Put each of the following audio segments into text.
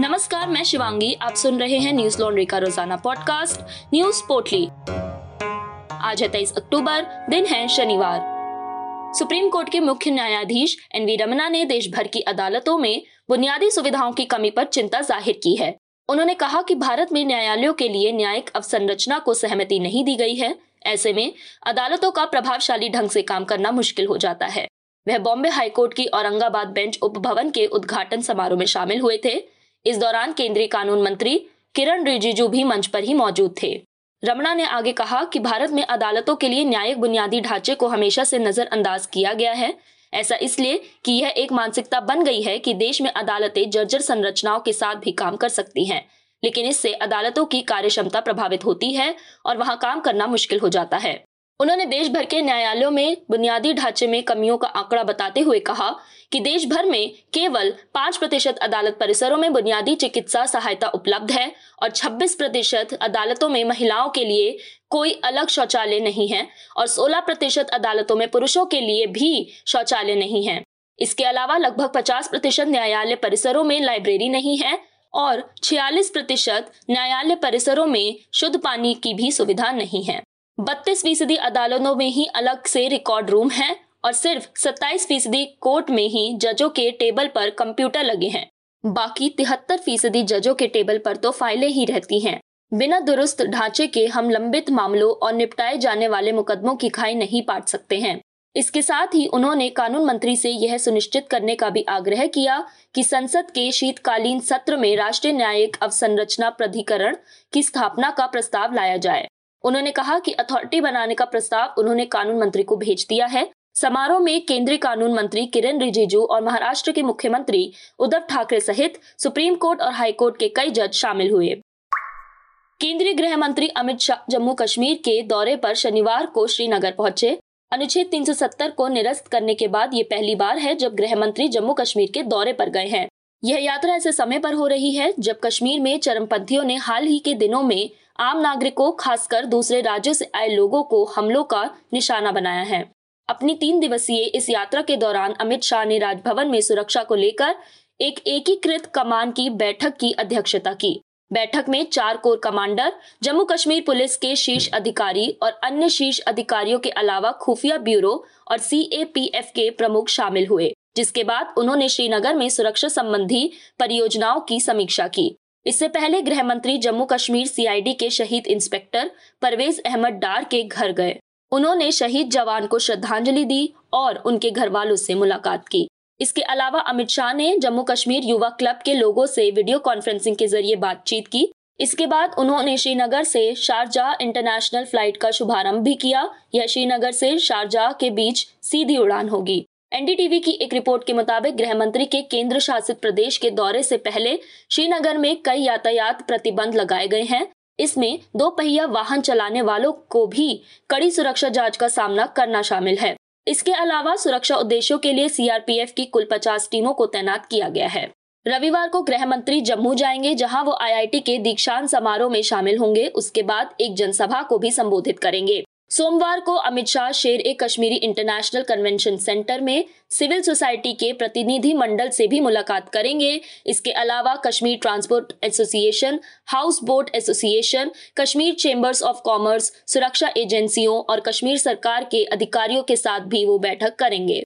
नमस्कार, मैं शिवांगी। आप सुन रहे हैं न्यूज लॉन्ड्री का रोजाना पॉडकास्ट न्यूज पोटली। आज है 23 अक्टूबर, दिन है शनिवार। सुप्रीम कोर्ट के मुख्य न्यायाधीश एनवी रमना ने देश भर की अदालतों में बुनियादी सुविधाओं की कमी पर चिंता जाहिर की है। उन्होंने कहा कि भारत में न्यायालयों के लिए न्यायिक अवसंरचना को सहमति नहीं दी गई है। ऐसे में अदालतों का प्रभावशाली ढंग से काम करना मुश्किल हो जाता है। वह बॉम्बे हाईकोर्ट की औरंगाबाद बेंच उपभवन के उद्घाटन समारोह में शामिल हुए थे। इस दौरान केंद्रीय कानून मंत्री किरेन रिजिजू भी मंच पर ही मौजूद थे। रमणा ने आगे कहा कि भारत में अदालतों के लिए न्यायिक बुनियादी ढांचे को हमेशा से नजरअंदाज किया गया है। ऐसा इसलिए कि यह एक मानसिकता बन गई है कि देश में अदालतें जर्जर संरचनाओं के साथ भी काम कर सकती हैं, लेकिन इससे अदालतों की कार्यक्षमता प्रभावित होती है और वहां काम करना मुश्किल हो जाता है। उन्होंने देश भर के न्यायालयों में बुनियादी ढांचे में कमियों का आंकड़ा बताते हुए कहा कि देश भर में केवल 5% अदालत परिसरों में बुनियादी चिकित्सा सहायता उपलब्ध है और 26% अदालतों में महिलाओं के लिए कोई अलग शौचालय नहीं है और 16% अदालतों में पुरुषों के लिए भी शौचालय नहीं है। इसके अलावा लगभग 50% न्यायालय परिसरों में लाइब्रेरी नहीं है और 46% न्यायालय परिसरों में शुद्ध पानी की भी सुविधा नहीं है। 32% अदालतों में ही अलग से रिकॉर्ड रूम हैं और सिर्फ 27% कोर्ट में ही जजों के टेबल पर कंप्यूटर लगे हैं। बाकी 73% जजों के टेबल पर तो फाइलें ही रहती हैं। बिना दुरुस्त ढांचे के हम लंबित मामलों और निपटाए जाने वाले मुकदमों की खाई नहीं पाट सकते हैं। इसके साथ ही उन्होंने कानून मंत्री से यह सुनिश्चित करने का भी आग्रह किया कि संसद के शीतकालीन सत्र में राष्ट्रीय न्यायिक अवसंरचना प्राधिकरण की स्थापना का प्रस्ताव लाया जाए। उन्होंने कहा कि अथॉरिटी बनाने का प्रस्ताव उन्होंने कानून मंत्री को भेज दिया है। समारोह में केंद्रीय कानून मंत्री किरेन रिजिजू और महाराष्ट्र के मुख्यमंत्री उद्धव ठाकरे सहित सुप्रीम कोर्ट और हाई कोर्ट के कई जज शामिल हुए। केंद्रीय गृह मंत्री अमित शाह जम्मू कश्मीर के दौरे पर शनिवार को श्रीनगर पहुंचे। अनुच्छेद 370 को निरस्त करने के बाद ये पहली बार है जब गृह मंत्री जम्मू कश्मीर के दौरे पर गए हैं। यह यात्रा ऐसे समय पर हो रही है जब कश्मीर में चरमपंथियों ने हाल ही के दिनों में आम नागरिकों, खासकर दूसरे राज्यों से आए लोगों को हमलों का निशाना बनाया है। अपनी 3 दिवसीय इस यात्रा के दौरान अमित शाह ने राजभवन में सुरक्षा को लेकर एक एकीकृत कमान की बैठक की अध्यक्षता की। बैठक में 4 core commander, Jammu Kashmir police के शीर्ष अधिकारी और अन्य शीर्ष अधिकारियों के अलावा खुफिया ब्यूरो और CAPF के प्रमुख शामिल हुए, जिसके बाद उन्होंने श्रीनगर में सुरक्षा संबंधी परियोजनाओं की समीक्षा की। इससे पहले गृह मंत्री जम्मू कश्मीर CID के शहीद इंस्पेक्टर परवेज अहमद डार के घर गए। उन्होंने शहीद जवान को श्रद्धांजलि दी और उनके घर वालों से मुलाकात की। इसके अलावा अमित शाह ने जम्मू कश्मीर युवा क्लब के लोगों से वीडियो कॉन्फ्रेंसिंग के जरिए बातचीत की। इसके बाद उन्होंने श्रीनगर से शारजाह इंटरनेशनल फ्लाइट का शुभारंभ भी किया। यह श्रीनगर से शारजाह के बीच सीधी उड़ान होगी। NDTV की एक रिपोर्ट के मुताबिक गृह मंत्री के केंद्र शासित प्रदेश के दौरे से पहले श्रीनगर में कई यातायात प्रतिबंध लगाए गए हैं। इसमें 2 पहिया वाहन चलाने वालों को भी कड़ी सुरक्षा जांच का सामना करना शामिल है। इसके अलावा सुरक्षा उद्देश्यों के लिए CRPF की कुल 50 टीमों को तैनात किया गया है। रविवार को गृह मंत्री जम्मू जाएंगे, जहाँ वो IIT के दीक्षांत समारोह में शामिल होंगे। उसके बाद एक जनसभा को भी संबोधित करेंगे। सोमवार को Amit Shah Sher e Kashmiri international convention centre में सिविल सोसाइटी के प्रतिनिधि मंडल से भी मुलाकात करेंगे। इसके अलावा Kashmir transport association, house boat association, Kashmir chambers of commerce, सुरक्षा एजेंसियों और कश्मीर सरकार के अधिकारियों के साथ भी वो बैठक करेंगे।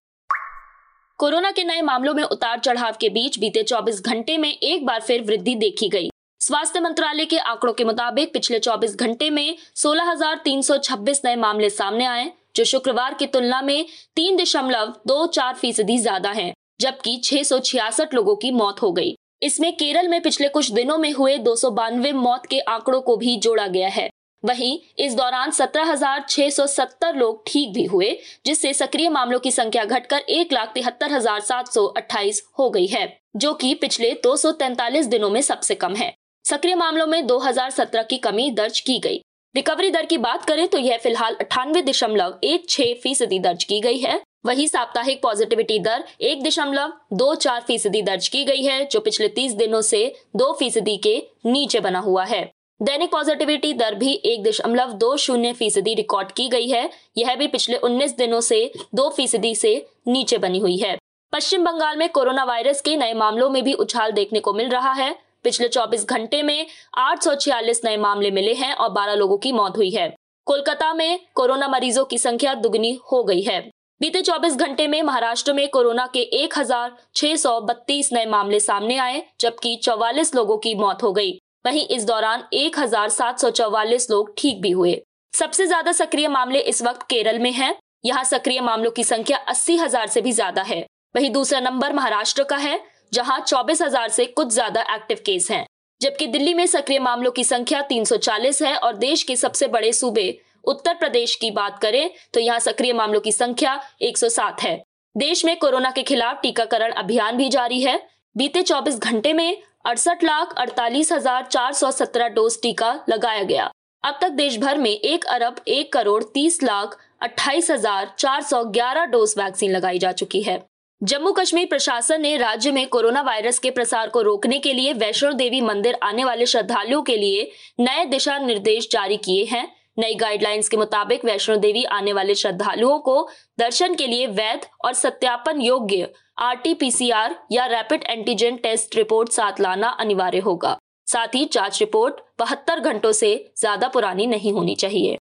कोरोना के नए मामलों में उतार चढ़ाव के बीच बीते 24 घंटे में एक बार फिर वृद्धि देखी गई। स्वास्थ्य मंत्रालय के आंकड़ों के मुताबिक पिछले 24 घंटे में 16,326 नए मामले सामने आए, जो शुक्रवार की तुलना में 3.24% ज्यादा हैं, जबकि 666 लोगों की मौत हो गई। इसमें केरल में पिछले कुछ दिनों में हुए 292 मौत के आंकड़ों को भी जोड़ा गया है। वहीं इस दौरान 17,670 लोग ठीक भी हुए, जिससे सक्रिय मामलों की संख्या घटकर 1,73,728 हो गई है, जो कि पिछले 243 दिनों में सबसे कम है। सक्रिय मामलों में 2017 की कमी दर्ज की गई। रिकवरी दर की बात करें तो यह फिलहाल 98.16% दर्ज की गई है। वही साप्ताहिक पॉजिटिविटी दर 1.24% दर्ज की गई है, जो पिछले 30 दिनों से 2% के नीचे बना हुआ है। दैनिक पॉजिटिविटी दर भी 1.20% रिकॉर्ड की गई है। यह भी पिछले 19 दिनों से 2% से नीचे बनी हुई है। पश्चिम बंगाल में कोरोना वायरस के नए मामलों में भी उछाल देखने को मिल रहा है। पिछले 24 घंटे में 846 नए मामले मिले हैं और 12 लोगों की मौत हुई है। कोलकाता में कोरोना मरीजों की संख्या दुगनी हो गई है। बीते 24 घंटे में महाराष्ट्र में कोरोना के 1632 नए मामले सामने आए, जबकि 44 लोगों की मौत हो गई। वहीं इस दौरान 1744 लोग ठीक भी हुए। सबसे ज्यादा सक्रिय मामले इस वक्त केरल में हैं। यहाँ सक्रिय मामलों की संख्या 80,000 से भी ज्यादा है। वहीं दूसरा नंबर महाराष्ट्र का है, जहाँ 24,000 से कुछ ज्यादा एक्टिव केस हैं, जबकि दिल्ली में सक्रिय मामलों की संख्या 340 है। और देश के सबसे बड़े सूबे उत्तर प्रदेश की बात करें तो यहाँ सक्रिय मामलों की संख्या 107 है। देश में कोरोना के खिलाफ टीकाकरण अभियान भी जारी है। बीते 24 घंटे में 68,48,417 डोज टीका लगाया गया। अब तक देश भर में 1,01,30,28,411 डोज वैक्सीन लगाई जा चुकी है। जम्मू कश्मीर प्रशासन ने राज्य में कोरोना वायरस के प्रसार को रोकने के लिए वैष्णो देवी मंदिर आने वाले श्रद्धालुओं के लिए नए दिशा निर्देश जारी किए हैं। नई गाइडलाइंस के मुताबिक वैष्णो देवी आने वाले श्रद्धालुओं को दर्शन के लिए वैध और सत्यापन योग्य RT-PCR या रैपिड एंटीजन टेस्ट रिपोर्ट साथ लाना अनिवार्य होगा। साथ ही जांच रिपोर्ट 72 घंटों से ज्यादा पुरानी नहीं होनी चाहिए।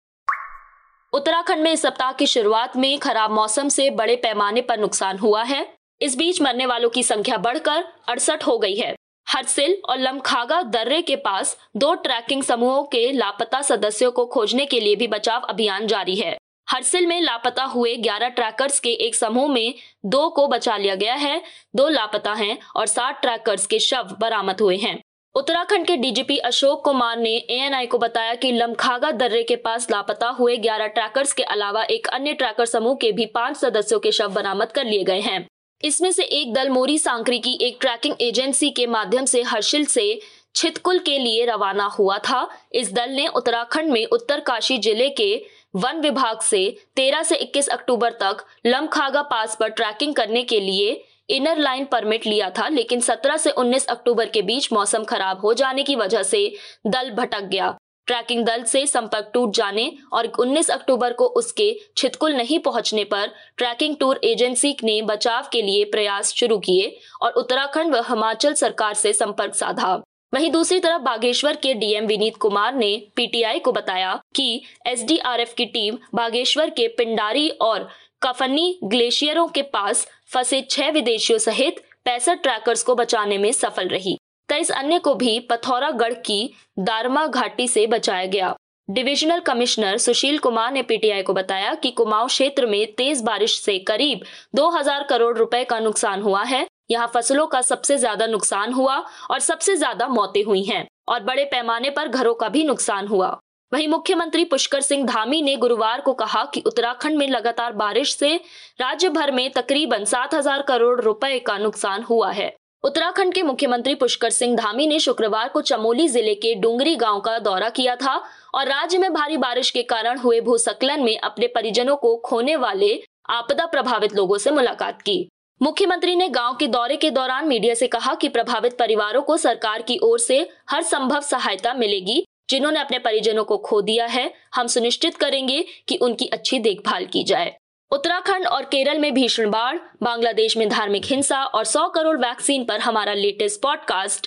उत्तराखंड में इस सप्ताह की शुरुआत में खराब मौसम से बड़े पैमाने पर नुकसान हुआ है। इस बीच मरने वालों की संख्या बढ़कर 68 हो गई है। हरसिल और लमखागा दर्रे के पास 2 ट्रैकिंग समूहों के लापता सदस्यों को खोजने के लिए भी बचाव अभियान जारी है। हरसिल में लापता हुए 11 ट्रैकर्स के एक समूह में 2 को बचा लिया गया है। 2 लापता हैं और 7 ट्रैकर्स के शव बरामद हुए हैं। उत्तराखंड के DGP अशोक कुमार ने ANI को बताया कि लमखागा दर्रे के पास लापता हुए 11 ट्रैकर्स के अलावा एक अन्य ट्रैकर समूह के भी 5 सदस्यों के शव बरामद कर लिए गए हैं। इसमें से एक दल मोरी सांकरी की एक ट्रैकिंग एजेंसी के माध्यम से हर्षिल से छितकुल के लिए रवाना हुआ था। इस दल ने उत्तराखंड में उत्तरकाशी जिले के वन विभाग से 13 से 21 अक्टूबर तक लमखागा पास पर ट्रैकिंग करने के लिए इनर लाइन परमिट लिया था, लेकिन 17 से 19 अक्टूबर के बीच मौसम खराब हो जाने की वजह से दल भटक गया। ट्रैकिंग दल से संपर्क टूट जाने और 19 अक्टूबर को उसके छितकुल नहीं पहुंचने पर ट्रैकिंग टूर एजेंसी ने बचाव के लिए प्रयास शुरू किए और उत्तराखंड व हिमाचल सरकार से संपर्क साधा। वहीं दूसरी तरफ बागेश्वर के DM विनीत कुमार ने PTI को बताया कि SDRF की टीम बागेश्वर के पिंडारी और कफनी ग्लेशियरों के पास फंसे 6 विदेशियों सहित 65 ट्रैकर्स को बचाने में सफल रही। 23 अन्य को भी पथौरागढ़ की दारमा घाटी से बचाया गया। डिविजनल कमिश्नर सुशील कुमार ने PTI को बताया कि कुमाऊं क्षेत्र में तेज बारिश से करीब 2000 करोड़ रुपए का नुकसान हुआ है। यहां फसलों का सबसे ज्यादा नुकसान हुआ और सबसे ज्यादा मौतें हुई हैं और बड़े पैमाने पर घरों का भी नुकसान हुआ। वहीं मुख्यमंत्री पुष्कर सिंह धामी ने गुरुवार को कहा कि उत्तराखंड में लगातार बारिश से राज्य भर में तकरीबन 7000 करोड़ रुपए का नुकसान हुआ है। उत्तराखंड के मुख्यमंत्री पुष्कर सिंह धामी ने शुक्रवार को चमोली जिले के डूंगरी गांव का दौरा किया था और राज्य में भारी बारिश के कारण हुए भूस्खलन में अपने परिजनों को खोने वाले आपदा प्रभावित लोगों से मुलाकात की। मुख्यमंत्री ने गांव के दौरे के दौरान मीडिया से कहा कि प्रभावित परिवारों को सरकार की ओर से हर संभव सहायता मिलेगी। जिन्होंने अपने परिजनों को खो दिया है, हम सुनिश्चित करेंगे कि उनकी अच्छी देखभाल की जाए। उत्तराखंड और केरल में भीषण बाढ़, बांग्लादेश में धार्मिक हिंसा और 100 करोड़ वैक्सीन पर हमारा लेटेस्ट पॉडकास्ट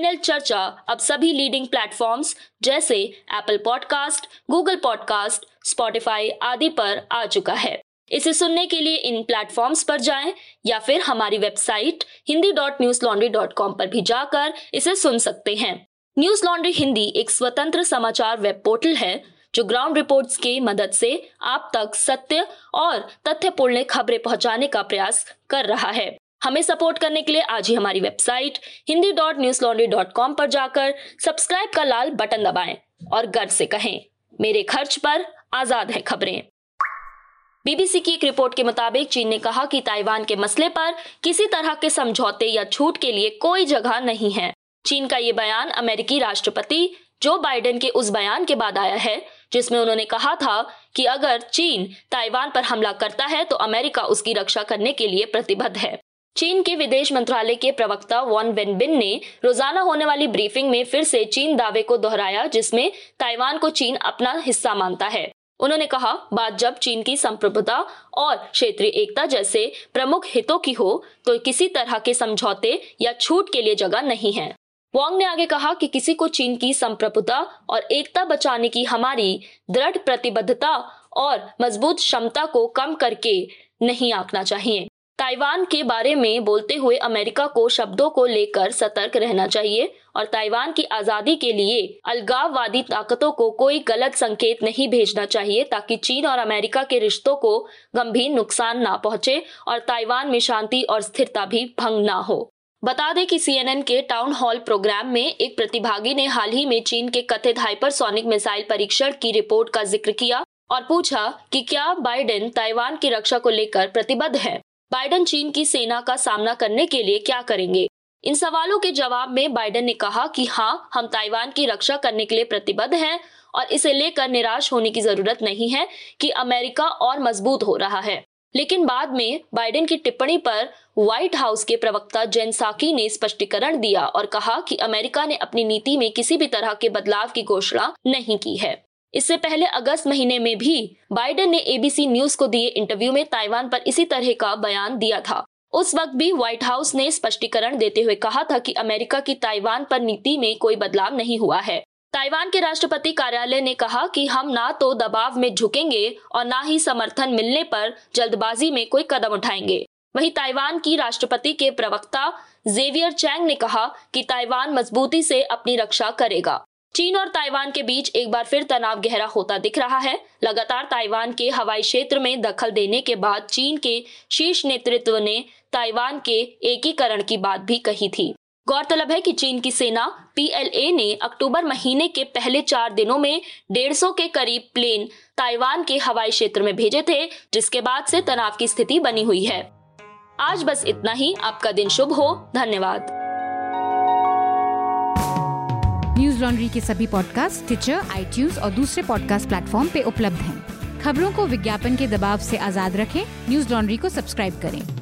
NL चर्चा अब सभी लीडिंग प्लेटफॉर्म्स जैसे Apple podcast, Google podcast, Spotify आदि पर आ चुका है। इसे सुनने के लिए इन प्लेटफॉर्म्स पर जाएं या फिर हमारी वेबसाइट hindi.newslaundry.com पर भी जाकर इसे सुन सकते हैं। न्यूज लॉन्ड्री हिंदी एक स्वतंत्र समाचार वेब पोर्टल है जो ग्राउंड रिपोर्ट्स की मदद से आप तक सत्य और तथ्यपूर्ण खबरें पहुंचाने का प्रयास कर रहा है। हमें सपोर्ट करने के लिए आज ही हमारी वेबसाइट hindi.newslaundry.com पर जाकर सब्सक्राइब का लाल बटन दबाएं और गर्व से कहें, मेरे खर्च पर आजाद है खबरें। BBC की एक रिपोर्ट के मुताबिक चीन ने कहा कि ताइवान के मसले पर किसी तरह के समझौते या छूट के लिए कोई जगह नहीं है। चीन का ये बयान अमेरिकी राष्ट्रपति जो बाइडन के उस बयान के बाद आया है जिसमें उन्होंने कहा था कि अगर चीन ताइवान पर हमला करता है तो अमेरिका उसकी रक्षा करने के लिए प्रतिबद्ध है। चीन के विदेश मंत्रालय के प्रवक्ता वॉन वेन बिन ने रोजाना होने वाली ब्रीफिंग में फिर से चीन दावे को दोहराया जिसमें ताइवान को चीन अपना हिस्सा मानता है। उन्होंने कहा, बात जब चीन की संप्रभुता और क्षेत्रीय एकता जैसे प्रमुख हितों की हो तो किसी तरह के समझौते या छूट के लिए जगह नहीं है। वांग ने आगे कहा कि किसी को चीन की संप्रभुता और एकता बचाने की हमारी दृढ़ प्रतिबद्धता और मजबूत क्षमता को कम करके नहीं आंकना चाहिए। ताइवान के बारे में बोलते हुए अमेरिका को शब्दों को लेकर सतर्क रहना चाहिए और ताइवान की आजादी के लिए अलगाववादी ताकतों को कोई गलत संकेत नहीं भेजना चाहिए ताकि चीन और अमेरिका के रिश्तों को गंभीर नुकसान ना पहुंचे और ताइवान में शांति और स्थिरता भी भंग ना हो। बता दें कि CNN के टाउन हॉल प्रोग्राम में एक प्रतिभागी ने हाल ही में चीन के कथित हाइपरसोनिक मिसाइल परीक्षण की रिपोर्ट का जिक्र किया और पूछा कि क्या बाइडन ताइवान की रक्षा को लेकर प्रतिबद्ध है, बाइडन चीन की सेना का सामना करने के लिए क्या करेंगे। इन सवालों के जवाब में बाइडन ने कहा कि हाँ, हम ताइवान की रक्षा करने के लिए प्रतिबद्ध हैं और इसे लेकर निराश होने की जरूरत नहीं है कि अमेरिका और मजबूत हो रहा है। लेकिन बाद में बाइडेन की टिप्पणी पर व्हाइट हाउस के प्रवक्ता जेन साकी ने स्पष्टीकरण दिया और कहा कि अमेरिका ने अपनी नीति में किसी भी तरह के बदलाव की घोषणा नहीं की है। इससे पहले अगस्त महीने में भी बाइडेन ने ABC न्यूज को दिए इंटरव्यू में ताइवान पर इसी तरह का बयान दिया था। उस वक्त भी व्हाइट हाउस ने स्पष्टीकरण देते हुए कहा था कि अमेरिका की ताइवान पर नीति में कोई बदलाव नहीं हुआ है। ताइवान के राष्ट्रपति कार्यालय ने कहा कि हम ना तो दबाव में झुकेंगे और ना ही समर्थन मिलने पर जल्दबाजी में कोई कदम उठाएंगे। वहीं ताइवान की राष्ट्रपति के प्रवक्ता जेवियर चैंग ने कहा कि ताइवान मजबूती से अपनी रक्षा करेगा। चीन और ताइवान के बीच एक बार फिर तनाव गहरा होता दिख रहा है। लगातार ताइवान के हवाई क्षेत्र में दखल देने के बाद चीन के शीर्ष नेतृत्व ने ताइवान के एकीकरण की बात भी कही थी। गौरतलब है कि चीन की सेना PLA ने अक्टूबर महीने के पहले 4 दिनों में 150 के करीब प्लेन ताइवान के हवाई क्षेत्र में भेजे थे, जिसके बाद से तनाव की स्थिति बनी हुई है। आज बस इतना ही। आपका दिन शुभ हो। धन्यवाद। न्यूज लॉन्ड्री के सभी पॉडकास्ट टिचर, iTunes और दूसरे पॉडकास्ट प्लेटफॉर्म पे उपलब्ध हैं। खबरों को विज्ञापन के दबाव से आजाद रखें। न्यूज लॉन्ड्री को सब्सक्राइब करें।